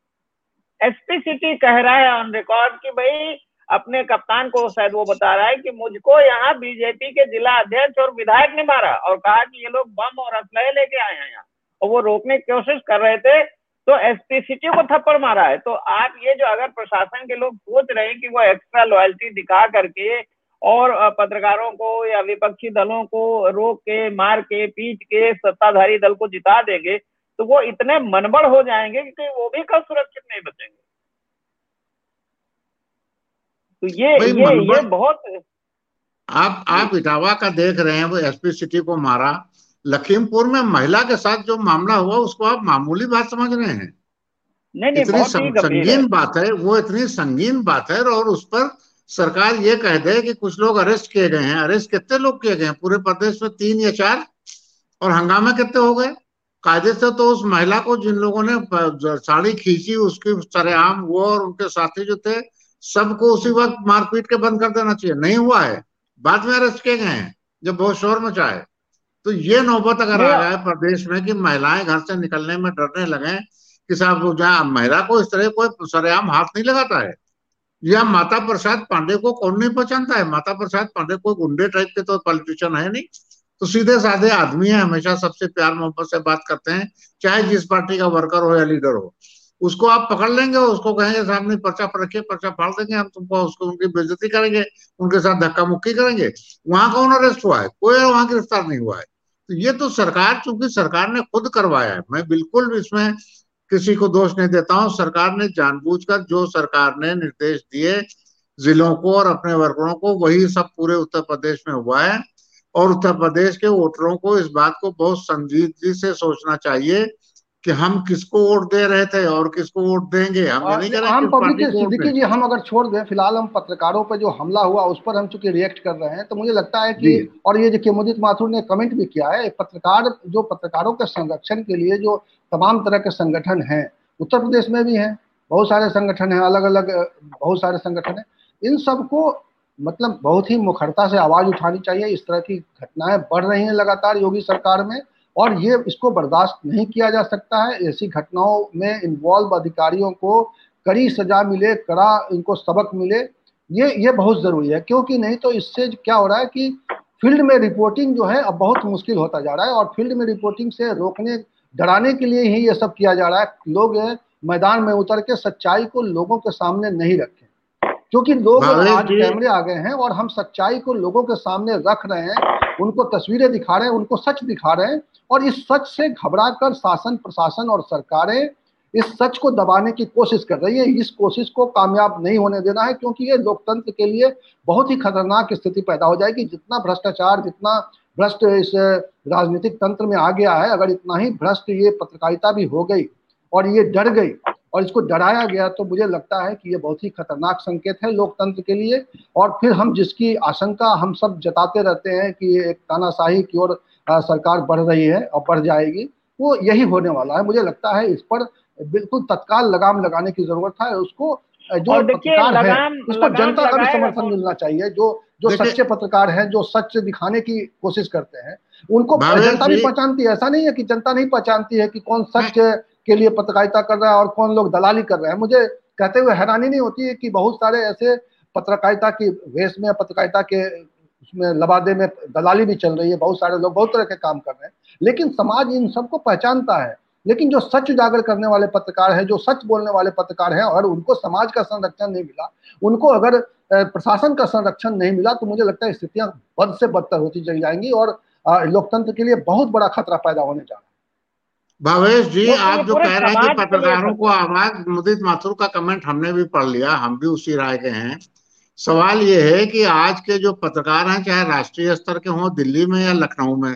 कह रहा है ऑन रिकॉर्ड कि भाई अपने कप्तान को, शायद वो बता रहा है कि मुझको यहाँ बीजेपी के जिला अध्यक्ष और विधायक ने मारा, और कहा कि ये लोग बम और असलहे लेके आए हैं यहाँ, और वो रोकने की कोशिश कर रहे थे तो एसपी सिटी को थप्पड़ मारा है। तो आप ये जो अगर प्रशासन के लोग सोच रहे हैं कि वो एक्स्ट्रा लॉयल्टी दिखा करके और पत्रकारों को या विपक्षी दलों को रोक के मार के पीट के सत्ताधारी दल को जिता देंगे, तो वो इतने मनबड़ हो जाएंगे कि वो भी कब सुरक्षित नहीं बचेंगे। तो ये बहुत आप इटावा का देख रहे हैं, वो एसपी सिटी को मारा। लखीमपुर में महिला के साथ जो मामला हुआ उसको आप मामूली बात समझ रहे हैं? नहीं, इतनी संगीन बात है वो, इतनी संगीन बात है। और उस पर सरकार ये कह दे कि कुछ लोग अरेस्ट किए गए हैं। अरेस्ट कितने लोग किए गए हैं पूरे प्रदेश में? 3 या 4, और हंगामे कितने हो गए? कायदे से तो उस महिला को जिन लोगों ने साड़ी खींची उसकी सरेआम वो और उनके साथी जो थे सबको उसी वक्त मारपीट के बंद कर देना चाहिए। नहीं हुआ है, बाद में अरेस्ट किए गए हैं जब बहुत शोर मचा है। तो ये नौबत अगर आ जाए प्रदेश में कि महिलाएं घर से निकलने में डरने लगे कि साहब जहाँ महिला को इस तरह कोई सरेआम हाथ नहीं लगाता है। या माता प्रसाद पांडे को कौन नहीं पहचानता है? माता प्रसाद पांडे कोई गुंडे टाइप के तो पॉलिटिशियन है नहीं, तो सीधे साधे आदमी है, हमेशा सबसे प्यार मोहब्बत से बात करते हैं, चाहे जिस पार्टी का वर्कर हो या लीडर हो। उसको आप पकड़ लेंगे, उसको कहेंगे सामने पर्चा पर रखिए, पर्चा फाड़ देंगे हम तुमको, उसको उनकी बेइज्जती करेंगे, उनके साथ धक्का मुक्की करेंगे। वहां कौन अरेस्ट हुआ है? कोई वहां गिरफ्तार नहीं हुआ है। तो ये तो सरकार, चूंकि सरकार ने खुद करवाया है, मैं बिल्कुल भी इसमें किसी को दोष नहीं देता हूँ। सरकार ने जानबूझकर, जो सरकार ने निर्देश दिए जिलों को और अपने वर्करों को, वही सब पूरे उत्तर प्रदेश में हुआ है। और उत्तर प्रदेश के वोटरों को इस बात को बहुत संजीदगी से सोचना चाहिए कि हम किसको वोट दे रहे थे और किसको वोट देंगे। हम नहीं करेंगे आम पब्लिक के। सिद्दीकी जी, हम अगर छोड़ दें, फिलहाल हम पत्रकारों पर जो हमला हुआ उस पर हम चूंकि रिएक्ट कर रहे हैं, तो मुझे लगता है कि, और ये जो मुदित माथुर ने कमेंट भी किया है, पत्रकार जो पत्रकारों के संरक्षण के लिए जो तमाम तरह के संगठन हैं, उत्तर प्रदेश में भी हैं, बहुत सारे संगठन हैं, अलग अलग बहुत सारे संगठन हैं, इन सबको मतलब बहुत ही मुखरता से आवाज़ उठानी चाहिए। इस तरह की घटनाएं बढ़ रही हैं लगातार योगी सरकार में, और ये इसको बर्दाश्त नहीं किया जा सकता है। ऐसी घटनाओं में इन्वॉल्व अधिकारियों को कड़ी सजा मिले, कड़ा इनको सबक मिले, ये बहुत ज़रूरी है। क्योंकि नहीं तो इससे क्या हो रहा है कि फील्ड में रिपोर्टिंग जो है अब बहुत मुश्किल होता जा रहा है, और फील्ड में रिपोर्टिंग से रोकने, डराने के लिए ही ये सब किया जा रहा है। लोग मैदान में उतर के सच्चाई को लोगों के सामने नहीं रखें, क्योंकि लोग आज कैमरे आ गए हैं और हम सच्चाई को लोगों के सामने रख रहे हैं, उनको तस्वीरें दिखा रहे हैं, उनको सच दिखा रहे हैं। और इस सच से घबराकर शासन, प्रशासन और सरकारें इस सच को दबाने की कोशिश कर रही है। इस कोशिश को कामयाब नहीं होने देना है, क्योंकि ये लोकतंत्र के लिए बहुत ही खतरनाक स्थिति पैदा हो जाएगी। जितना भ्रष्टाचार, जितना भ्रष्ट इस राजनीतिक तंत्र में आ गया है, अगर इतना ही भ्रष्ट ये पत्रकारिता भी हो गई और ये डर गई और इसको डराया गया, तो मुझे लगता है कि ये बहुत ही खतरनाक संकेत है लोकतंत्र के लिए। और फिर हम जिसकी आशंका हम सब जताते रहते हैं कि एक तानाशाही की ओर सरकार बढ़ रही है और बढ़ जाएगी, वो यही होने वाला है। मुझे लगता है इस पर बिल्कुल तत्काल लगाम लगाने की जरूरत है। उसको जो पत्रकार है, उसको जनता का भी समर्थन मिलना चाहिए। जो सच्चे पत्रकार हैं, जो सच दिखाने की कोशिश करते हैं, उनको जनता भी पहचानती है। ऐसा नहीं है कि जनता नहीं पहचानती है कि कौन सच के लिए पत्रकारिता कर रहा है और कौन लोग दलाली कर रहे हैं। मुझे कहते हुए हैरानी नहीं होती है कि बहुत सारे ऐसे पत्रकारिता की वेश में, पत्रकारिता के उसमें लबादे में दलाली भी चल रही है, बहुत सारे लोग बहुत तरह के काम कर रहे हैं, लेकिन समाज इन सबको पहचानता है। लेकिन जो सच उजागर करने वाले पत्रकार हैं, जो सच बोलने वाले पत्रकार हैं, और उनको समाज का संरक्षण नहीं मिला, उनको अगर प्रशासन का संरक्षण नहीं मिला, तो मुझे लगता है स्थितियां बद से बदतर होती चली जाएंगी और लोकतंत्र के लिए बहुत बड़ा खतरा पैदा होने जा रहा है। भवेश जी, आप जो कह रहे हैं कि पत्रकारों को आवाज, मुदित माथुर का कमेंट हमने भी पढ़ लिया, हम भी उसी राय के हैं। सवाल ये है कि आज के जो पत्रकार हैं, चाहे राष्ट्रीय स्तर के हों, दिल्ली में या लखनऊ में,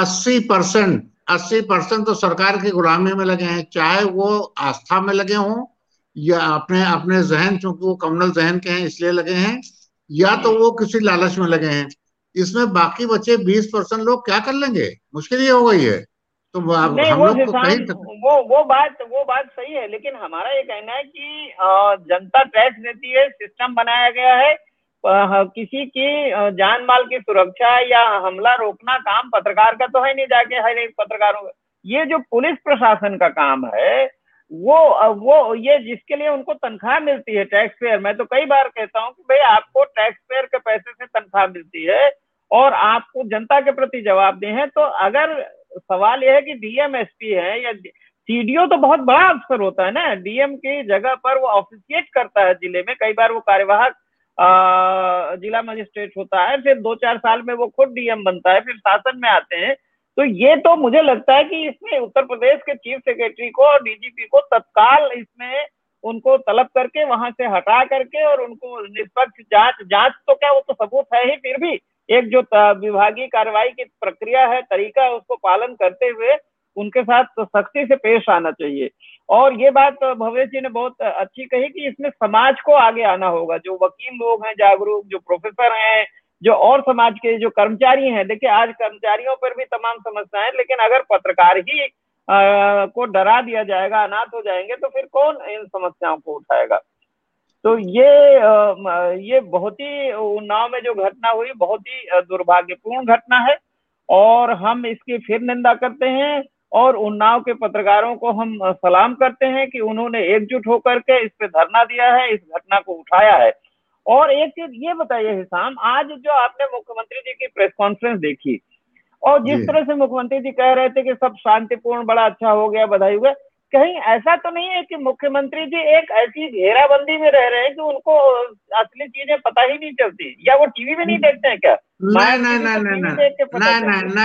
80% तो सरकार की गुलामी में लगे हैं, चाहे वो आस्था में लगे हों या अपने जहन, चूंकि वो कम्युनल जहन के हैं इसलिए लगे हैं, या तो वो किसी लालच में लगे हैं। इसमें बाकी बचे 20% लोग क्या कर लेंगे? मुश्किल ये हो गई है। तो हम लोग तो वो बात सही है, लेकिन हमारा ये कहना है कि जनता टैक्स देती है, सिस्टम बनाया गया है, किसी की जान माल की सुरक्षा या हमला रोकना काम पत्रकार का तो है नहीं, जाके हर एक पत्रकारों का। ये जो पुलिस प्रशासन का काम है, वो ये जिसके लिए उनको तनख्वाह मिलती है टैक्स पेयर, मैं तो कई बार कहता हूँ कि भाई आपको टैक्स पेयर के पैसे से तनख्वाह मिलती है और आपको जनता के प्रति जवाबदेह है। तो अगर सवाल यह है कि डीएमएसपी है या सीडीओ तो बहुत बड़ा अफसर होता है ना, डीएम की जगह पर वो ऑफिशिएट करता है जिले में, कई बार वो कार्यवाहक जिला मजिस्ट्रेट होता है, फिर 2-4 साल में वो खुद डीएम बनता है, फिर शासन में आते हैं। तो ये तो मुझे लगता है कि इसमें उत्तर प्रदेश के चीफ सेक्रेटरी को और डीजीपी को तत्काल इसमें उनको तलब करके, वहां से हटा करके, और उनको निष्पक्ष जांच तो क्या, वो तो सबूत है ही, फिर भी एक जो विभागीय कार्रवाई की प्रक्रिया है, तरीका है, उसको पालन करते हुए उनके साथ सख्ती से पेश आना चाहिए। और ये बात भवेश जी ने बहुत अच्छी कही कि इसमें समाज को आगे आना होगा। जो वकील लोग हैं जागरूक, जो प्रोफेसर हैं, जो और समाज के जो कर्मचारी हैं, देखिए आज कर्मचारियों पर भी तमाम समस्याएं, लेकिन अगर पत्रकार ही को डरा दिया जाएगा, अनाथ हो जाएंगे, तो फिर कौन इन समस्याओं को उठाएगा। तो ये बहुत ही, उन्नाव में जो घटना हुई बहुत ही दुर्भाग्यपूर्ण घटना है और हम इसकी फिर निंदा करते हैं और उन्नाव के पत्रकारों को हम सलाम करते हैं कि उन्होंने एकजुट होकर के इस पे धरना दिया है, इस घटना को उठाया है। और एक चीज ये बताइए हिसाम, आज जो आपने मुख्यमंत्री जी की प्रेस कॉन्फ्रेंस देखी और जिस तरह से मुख्यमंत्री जी कह रहे थे कि सब शांतिपूर्ण, बड़ा अच्छा हो गया, बधाई हुए, कहीं ऐसा तो नहीं है कि मुख्यमंत्री जी एक ऐसी घेराबंदी में रह रहे हैं कि उनको असली चीजें पता ही नहीं चलती, या वो टीवी में नहीं देखते हैं क्या?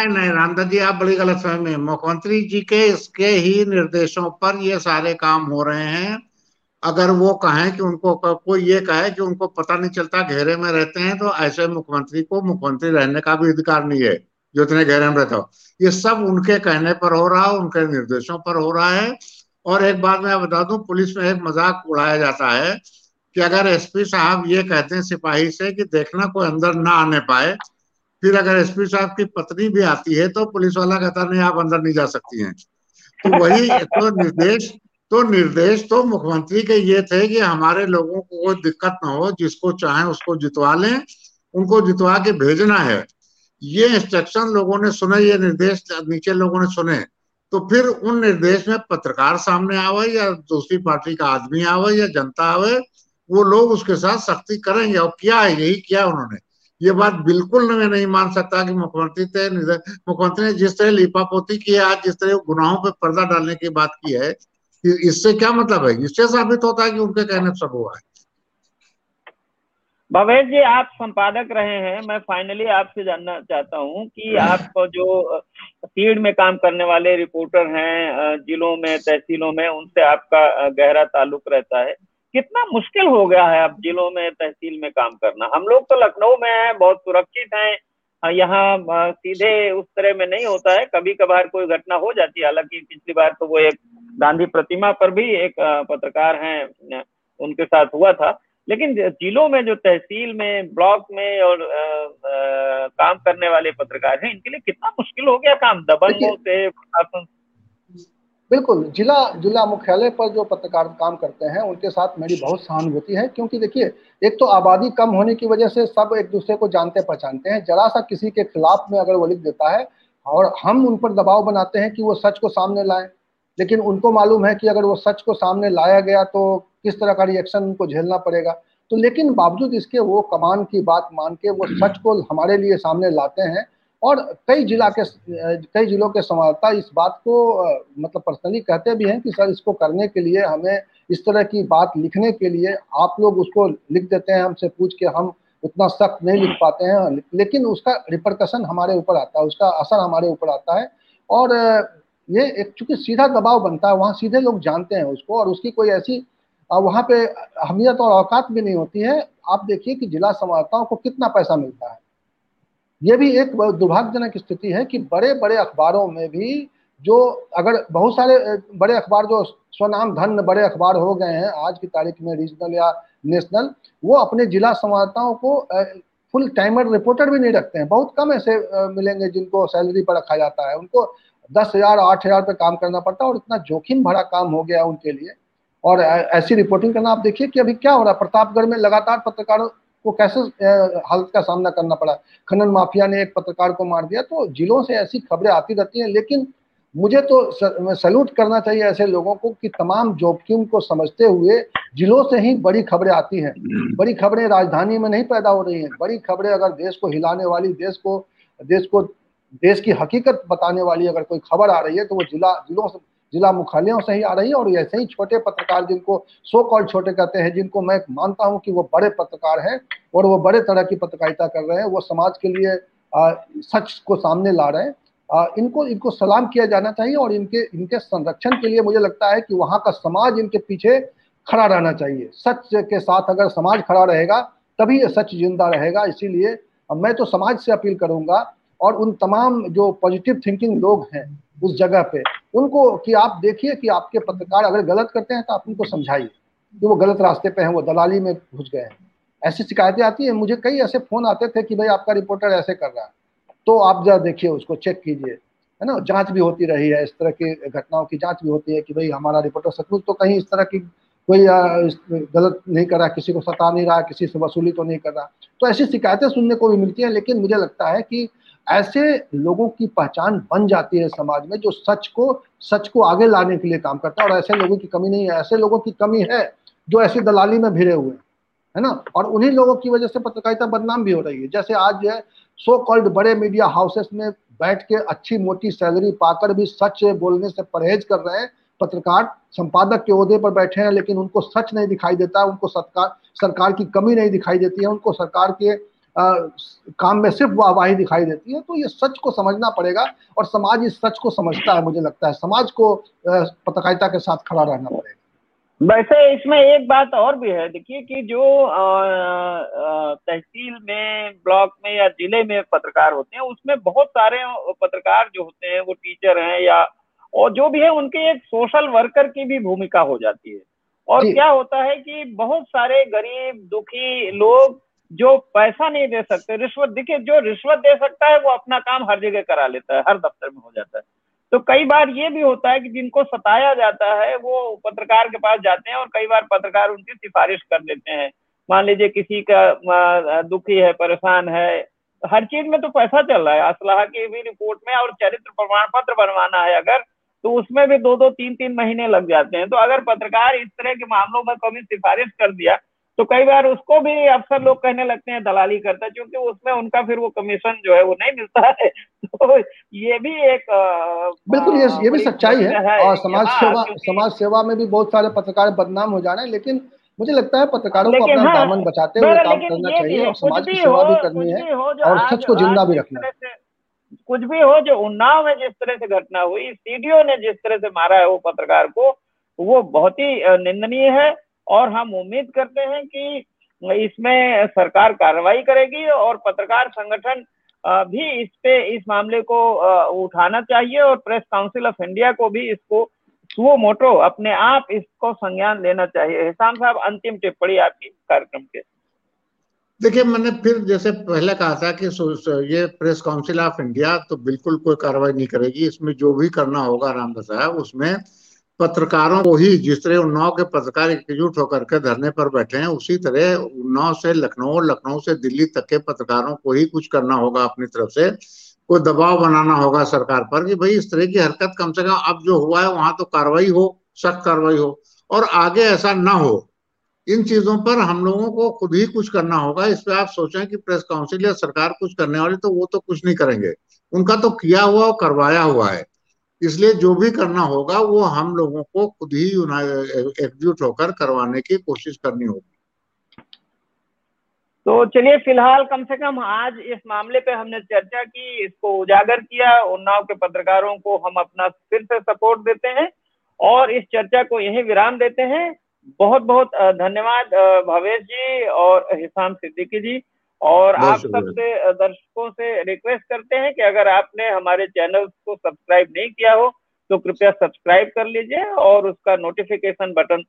नहीं, रामदत्त जी आप बड़ी गलत फहमी है। मुख्यमंत्री जी के इसके ही निर्देशों पर ये सारे काम हो रहे हैं। अगर वो कहें कि उनको, कोई ये कहे कि उनको पता नहीं चलता, घेरे में रहते हैं, तो ऐसे मुख्यमंत्री को मुख्यमंत्री रहने का भी अधिकार नहीं है जो इतने घेरे में रहता हो। ये सब उनके कहने पर हो रहा है, उनके निर्देशों पर हो रहा है। और एक बात मैं बता दूं, पुलिस में एक मजाक उड़ाया जाता है कि अगर एसपी साहब ये कहते हैं सिपाही से कि देखना कोई अंदर ना आने पाए, फिर अगर एसपी साहब की पत्नी भी आती है तो पुलिस वाला कहता नहीं आप अंदर नहीं जा सकती हैं। तो वही निर्देश तो मुख्यमंत्री के ये थे कि हमारे लोगों को कोई दिक्कत ना हो, जिसको चाहे उसको जितवा लें, उनको जितवा के भेजना है। ये इंस्ट्रक्शन लोगों ने सुने, ये निर्देश नीचे लोगों ने सुने, तो फिर उन निर्देश में पत्रकार सामने आवे या दूसरी पार्टी का आदमी आवे या जनता आवे, वो लोग उसके साथ सख्ती करेंगे। और क्या है, यही किया उन्होंने। ये बात बिल्कुल मैं नहीं मान सकता कि मुख्यमंत्री ने जिस तरह लिपापोती की है, आज जिस तरह गुनाहों पर पर्दा डालने की बात की है, इससे क्या मतलब है? इससे साबित होता है कि उनके कहने पर सब हुआ है। भवेश जी आप संपादक रहे हैं, मैं फाइनली आपसे जानना चाहता हूं कि आप जो फील्ड में काम करने वाले रिपोर्टर हैं, जिलों में, तहसीलों में, उनसे आपका गहरा ताल्लुक रहता है, कितना मुश्किल हो गया है अब जिलों में, तहसील में काम करना? हम लोग तो लखनऊ में हैं, बहुत सुरक्षित हैं, यहाँ सीधे उस तरह में नहीं होता है, कभी कभार कोई घटना हो जाती है। हालांकि पिछली बार तो वो एक गांधी प्रतिमा पर भी एक पत्रकार हैं, उनके साथ हुआ था। लेकिन जिलों में, जो तहसील में, ब्लॉक में और काम करने वाले पत्रकार हैं, इनके लिए कितना मुश्किल हो गया काम दबंगों से? बिल्कुल, जिला मुख्यालय पर जो पत्रकार काम करते हैं उनके साथ मेरी बहुत सहानुभूति है, क्योंकि देखिए एक तो आबादी कम होने की वजह से सब एक दूसरे को जानते पहचानते हैं। जरा सा किसी के खिलाफ में अगर वो लिख देता है और हम उन पर दबाव बनाते हैं कि वो सच को सामने लाएं, लेकिन उनको मालूम है कि अगर वो सच को सामने लाया गया तो किस तरह का रिएक्शन उनको झेलना पड़ेगा। तो लेकिन बावजूद इसके वो कमान की बात मान के वो सच को हमारे लिए सामने लाते हैं। और कई जिलों के संवाददाता इस बात को मतलब पर्सनली कहते भी हैं कि सर इसको करने के लिए, हमें इस तरह की बात लिखने के लिए आप लोग उसको लिख देते हैं, हमसे पूछ के हम उतना सख्त नहीं लिख पाते हैं, लेकिन उसका रिपरकशन हमारे ऊपर आता है, उसका असर हमारे ऊपर आता है। और ये एक चूंकि सीधा दबाव बनता है, वहाँ सीधे लोग जानते हैं उसको, और उसकी कोई ऐसी वहाँ पे अहमियत और औकात भी नहीं होती है। आप देखिए कि जिला संवाददाताओं को कितना पैसा मिलता है। ये भी एक दुर्भाग्यजनक स्थिति है कि बड़े बड़े अखबारों में भी, जो अगर बहुत सारे बड़े अखबार जो स्वनाम धन्य बड़े अखबार हो गए हैं आज की तारीख में, रीजनल या नेशनल, वो अपने जिला संवाददाताओं को फुल टाइमर रिपोर्टर भी नहीं रखते हैं। बहुत कम ऐसे मिलेंगे जिनको सैलरी पर रखा जाता है। उनको 10,000 8,000 पे काम करना पड़ता है और इतना जोखिम भरा काम हो गया उनके लिए। और ऐसी रिपोर्टिंग करना, आप देखिए कि अभी क्या हो रहा है प्रतापगढ़ में, लगातार पत्रकारों को कैसे हालत का सामना करना पड़ा। खनन माफिया ने एक पत्रकार को मार दिया। तो जिलों से ऐसी खबरें आती रहती हैं, लेकिन मुझे तो सैल्यूट करना चाहिए ऐसे लोगों को कि तमाम जोखिम को समझते हुए जिलों से ही बड़ी खबरें आती हैं। बड़ी खबरें राजधानी में नहीं पैदा हो रही हैं। बड़ी खबरें अगर देश को हिलाने वाली, देश की हकीकत बताने वाली अगर कोई खबर आ रही है तो वो जिला मुख्यालयों से ही आ रही है। और ऐसे ही छोटे पत्रकार, जिनको सो कॉल्ड छोटे कहते हैं, जिनको मैं मानता हूं कि वो बड़े पत्रकार हैं और वो बड़े तरह की पत्रकारिता कर रहे हैं, वो समाज के लिए सच को सामने ला रहे हैं, इनको सलाम किया जाना चाहिए। और इनके संरक्षण के लिए मुझे लगता है कि वहाँ का समाज इनके पीछे खड़ा रहना चाहिए। सच के साथ अगर समाज खड़ा रहेगा तभी ये सच जिंदा रहेगा। इसीलिए मैं तो समाज से अपील करूँगा और उन तमाम जो पॉजिटिव थिंकिंग लोग हैं उस जगह पे, उनको कि आप देखिए कि आपके पत्रकार अगर गलत करते हैं तो आप उनको समझाइए कि वो गलत रास्ते पे हैं, वो दलाली में घुस गए हैं। ऐसी शिकायतें आती हैं। मुझे कई ऐसे फोन आते थे कि भाई आपका रिपोर्टर ऐसे कर रहा है, तो आप जरा देखिए उसको, चेक कीजिए, है है ना, जांच भी होती रही है, इस तरह की घटनाओं की जांच भी होती है कि भाई हमारा रिपोर्टर सचमुच तो कहीं इस तरह की कोई गलत नहीं कर रहा, किसी को सता नहीं रहा, किसी से वसूली तो नहीं कर रहा। तो ऐसी शिकायतें सुनने को भी मिलती हैं, लेकिन मुझे लगता है कि ऐसे लोगों की पहचान बन जाती है समाज में जो सच को आगे लाने के लिए काम करता है, और ऐसे लोगों की कमी नहीं है। ऐसे लोगों की कमी है जो ऐसी दलाली में भिड़े हुए है ना, और उन्हीं लोगों की वजह से पत्रकारिता बदनाम भी हो रही है। जैसे आज जो है सो कॉल्ड बड़े मीडिया हाउसेस में बैठ के अच्छी मोटी सैलरी पाकर भी सच बोलने से परहेज कर रहे हैं पत्रकार, संपादक के ओहदे पर बैठे हैं लेकिन उनको सच नहीं दिखाई देता, उनको सरकार की कमी नहीं दिखाई देती है, उनको सरकार के काम में सिर्फ वाहवाही दिखाई देती है। तो ये सच को समझना पड़ेगा और समाज इस सच को समझता है, मुझे लगता है समाज को पत्रकारिता के साथ खड़ा रहना पड़ेगा। वैसे इसमें एक बात और भी है, देखिए कि जो तहसील में, ब्लॉक में या जिले में पत्रकार होते हैं, उसमें बहुत सारे पत्रकार जो होते हैं वो टीचर हैं या और जो भी है, उनके एक सोशल वर्कर की भी भूमिका हो जाती है। और क्या होता है कि बहुत सारे गरीब दुखी लोग जो पैसा नहीं दे सकते, रिश्वत, देखिए जो रिश्वत दे सकता है वो अपना काम हर जगह करा लेता है, हर दफ्तर में हो जाता है। तो कई बार ये भी होता है कि जिनको सताया जाता है वो पत्रकार के पास जाते हैं और कई बार पत्रकार उनकी सिफारिश कर देते हैं। मान लीजिए किसी का दुखी है, परेशान है, हर चीज में तो पैसा चल रहा है, असलाह की भी रिपोर्ट में, और चरित्र प्रमाण पत्र बनवाना है अगर, तो उसमें भी 2-3 महीने लग जाते हैं। तो अगर पत्रकार इस तरह के मामलों में कभी सिफारिश कर दिया तो कई बार उसको भी अफसर लोग कहने लगते हैं दलाली करता है, क्योंकि उसमें उनका फिर वो कमीशन जो है वो नहीं मिलता है। तो ये भी एक बिल्कुल ये भी सच्चाई है। और समाज सेवा में भी बहुत सारे पत्रकार बदनाम हो जा रहे हैं, लेकिन मुझे लगता है पत्रकारों को अपना दामन बचाते हुए काम करना चाहिए और समाज की सेवा भी करनी है और सच को जिंदा भी रखना है। कुछ भी हो, जो उन्नाव में जिस तरह से घटना हुई, सीडीओ ने जिस तरह से मारा है वो पत्रकार को, वो बहुत ही निंदनीय है। और हम उम्मीद करते हैं कि इसमें सरकार कार्रवाई करेगी और पत्रकार संगठन भी इस मामले को उठाना चाहिए और प्रेस काउंसिल ऑफ इंडिया को भी इसको सुओ मोटो अपने आप इसको संज्ञान लेना चाहिए। हिसाम साहब, अंतिम टिप्पणी आपकी कार्यक्रम के। देखिए, मैंने फिर जैसे पहले कहा था कि ये प्रेस काउंसिल ऑफ इंडिया तो बिल्कुल कोई कार्रवाई नहीं करेगी, इसमें जो भी करना होगा रामदत्त साहब, उसमें पत्रकारों को ही, जिस तरह उन्नाव के पत्रकार एकजुट होकर के धरने पर बैठे हैं, उसी तरह उन्नाव से लखनऊ, लखनऊ से दिल्ली तक के पत्रकारों को ही कुछ करना होगा अपनी तरफ से। कोई दबाव बनाना होगा सरकार पर कि भाई इस तरह की हरकत कम से कम अब जो हुआ है वहां तो कार्रवाई हो, सख्त कार्रवाई हो, और आगे ऐसा ना हो। इन चीजों पर हम लोगों को खुद ही कुछ करना होगा। इस पर आप सोचें कि प्रेस काउंसिल या सरकार कुछ करने वाली, तो वो तो कुछ नहीं करेंगे, उनका तो किया हुआ और करवाया हुआ है। इसलिए जो भी करना होगा वो हम लोगों को खुद ही एकजुट होकर करवाने की कोशिश करनी होगी। तो चलिए, फिलहाल कम से कम आज इस मामले पे हमने चर्चा की, इसको उजागर किया। उन्नाव के पत्रकारों को हम अपना फिर से सपोर्ट देते हैं और इस चर्चा को यहीं विराम देते हैं। बहुत बहुत धन्यवाद भवेश जी और हिसाम सिद्दीकी जी, और आप सबसे, दर्शकों से रिक्वेस्ट करते हैं कि अगर आपने हमारे चैनल को सब्सक्राइब नहीं किया हो तो कृपया सब्सक्राइब कर लीजिए और उसका नोटिफिकेशन बटन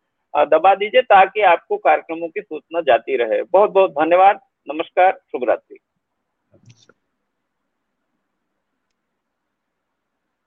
दबा दीजिए ताकि आपको कार्यक्रमों की सूचना जाती रहे। बहुत बहुत धन्यवाद, नमस्कार, शुभ रात्रि।